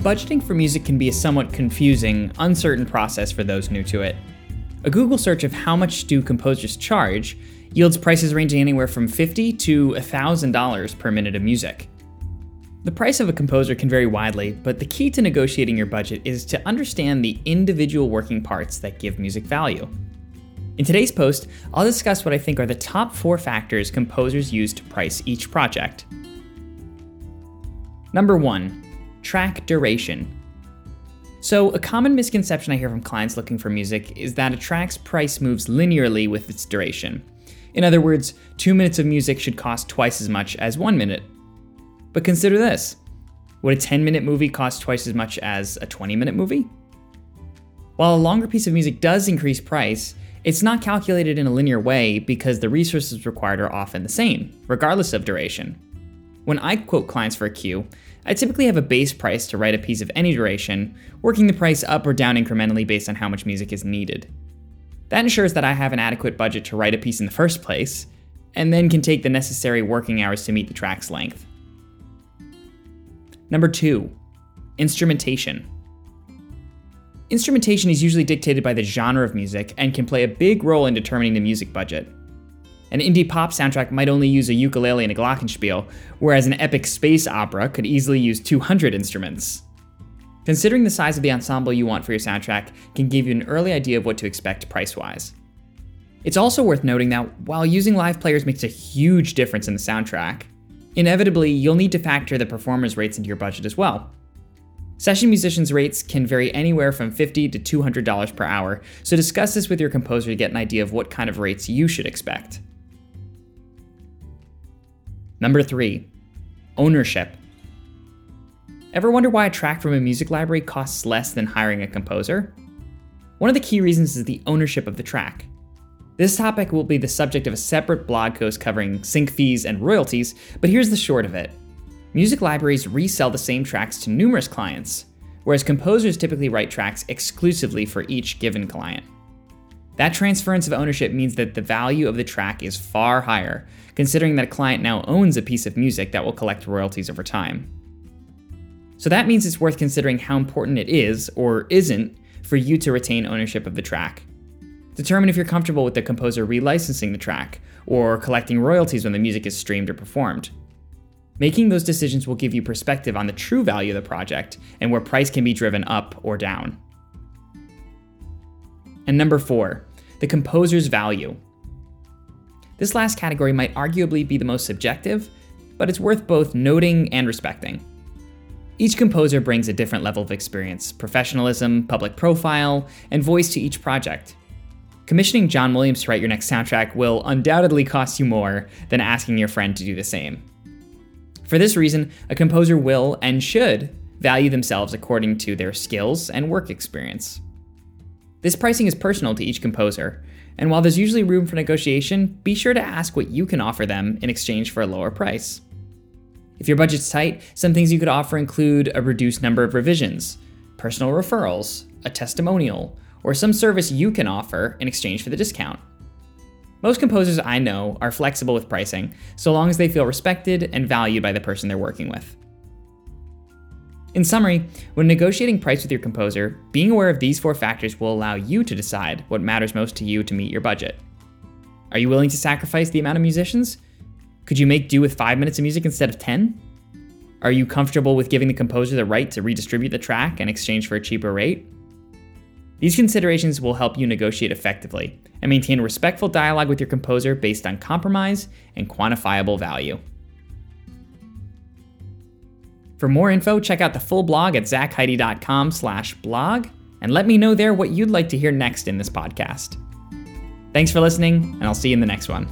Budgeting for music can be a somewhat confusing, uncertain process for those new to it. A Google search of how much do composers charge yields prices ranging anywhere from $50 to $1,000 per minute of music. The price of a composer can vary widely, but the key to negotiating your budget is to understand the individual working parts that give music value. In today's post, I'll discuss what I think are the top 4 factors composers use to price each project. Number 1. Track duration. So a common misconception I hear from clients looking for music is that a track's price moves linearly with its duration. In other words, 2 minutes of music should cost twice as much as 1 minute. But consider this. Would a 10-minute movie cost twice as much as a 20-minute movie? While a longer piece of music does increase price, it's not calculated in a linear way because the resources required are often the same, regardless of duration. When I quote clients for a cue, I typically have a base price to write a piece of any duration, working the price up or down incrementally based on how much music is needed. That ensures that I have an adequate budget to write a piece in the first place, and then can take the necessary working hours to meet the track's length. Number 2, instrumentation. Instrumentation is usually dictated by the genre of music and can play a big role in determining the music budget. An indie pop soundtrack might only use a ukulele and a glockenspiel, whereas an epic space opera could easily use 200 instruments. Considering the size of the ensemble you want for your soundtrack can give you an early idea of what to expect price-wise. It's also worth noting that while using live players makes a huge difference in the soundtrack, inevitably you'll need to factor the performers' rates into your budget as well. Session musicians' rates can vary anywhere from $50 to $200 per hour, so discuss this with your composer to get an idea of what kind of rates you should expect. Number 3, ownership. Ever wonder why a track from a music library costs less than hiring a composer? One of the key reasons is the ownership of the track. This topic will be the subject of a separate blog post covering sync fees and royalties, but here's the short of it. Music libraries resell the same tracks to numerous clients, whereas composers typically write tracks exclusively for each given client. That transference of ownership means that the value of the track is far higher, considering that a client now owns a piece of music that will collect royalties over time. So that means it's worth considering how important it is, or isn't, for you to retain ownership of the track. Determine if you're comfortable with the composer relicensing the track, or collecting royalties when the music is streamed or performed. Making those decisions will give you perspective on the true value of the project and where price can be driven up or down. And number 4, the composer's value. This last category might arguably be the most subjective, but it's worth both noting and respecting. Each composer brings a different level of experience, professionalism, public profile, and voice to each project. Commissioning John Williams to write your next soundtrack will undoubtedly cost you more than asking your friend to do the same. For this reason, a composer will and should value themselves according to their skills and work experience. This pricing is personal to each composer, and while there's usually room for negotiation, be sure to ask what you can offer them in exchange for a lower price. If your budget's tight, some things you could offer include a reduced number of revisions, personal referrals, a testimonial, or some service you can offer in exchange for the discount. Most composers I know are flexible with pricing, so long as they feel respected and valued by the person they're working with. In summary, when negotiating price with your composer, being aware of these 4 factors will allow you to decide what matters most to you to meet your budget. Are you willing to sacrifice the amount of musicians? Could you make do with 5 minutes of music instead of 10? Are you comfortable with giving the composer the right to redistribute the track in exchange for a cheaper rate? These considerations will help you negotiate effectively and maintain a respectful dialogue with your composer based on compromise and quantifiable value. For more info, check out the full blog at zachheidi.com/blog, and let me know there what you'd like to hear next in this podcast. Thanks for listening, and I'll see you in the next one.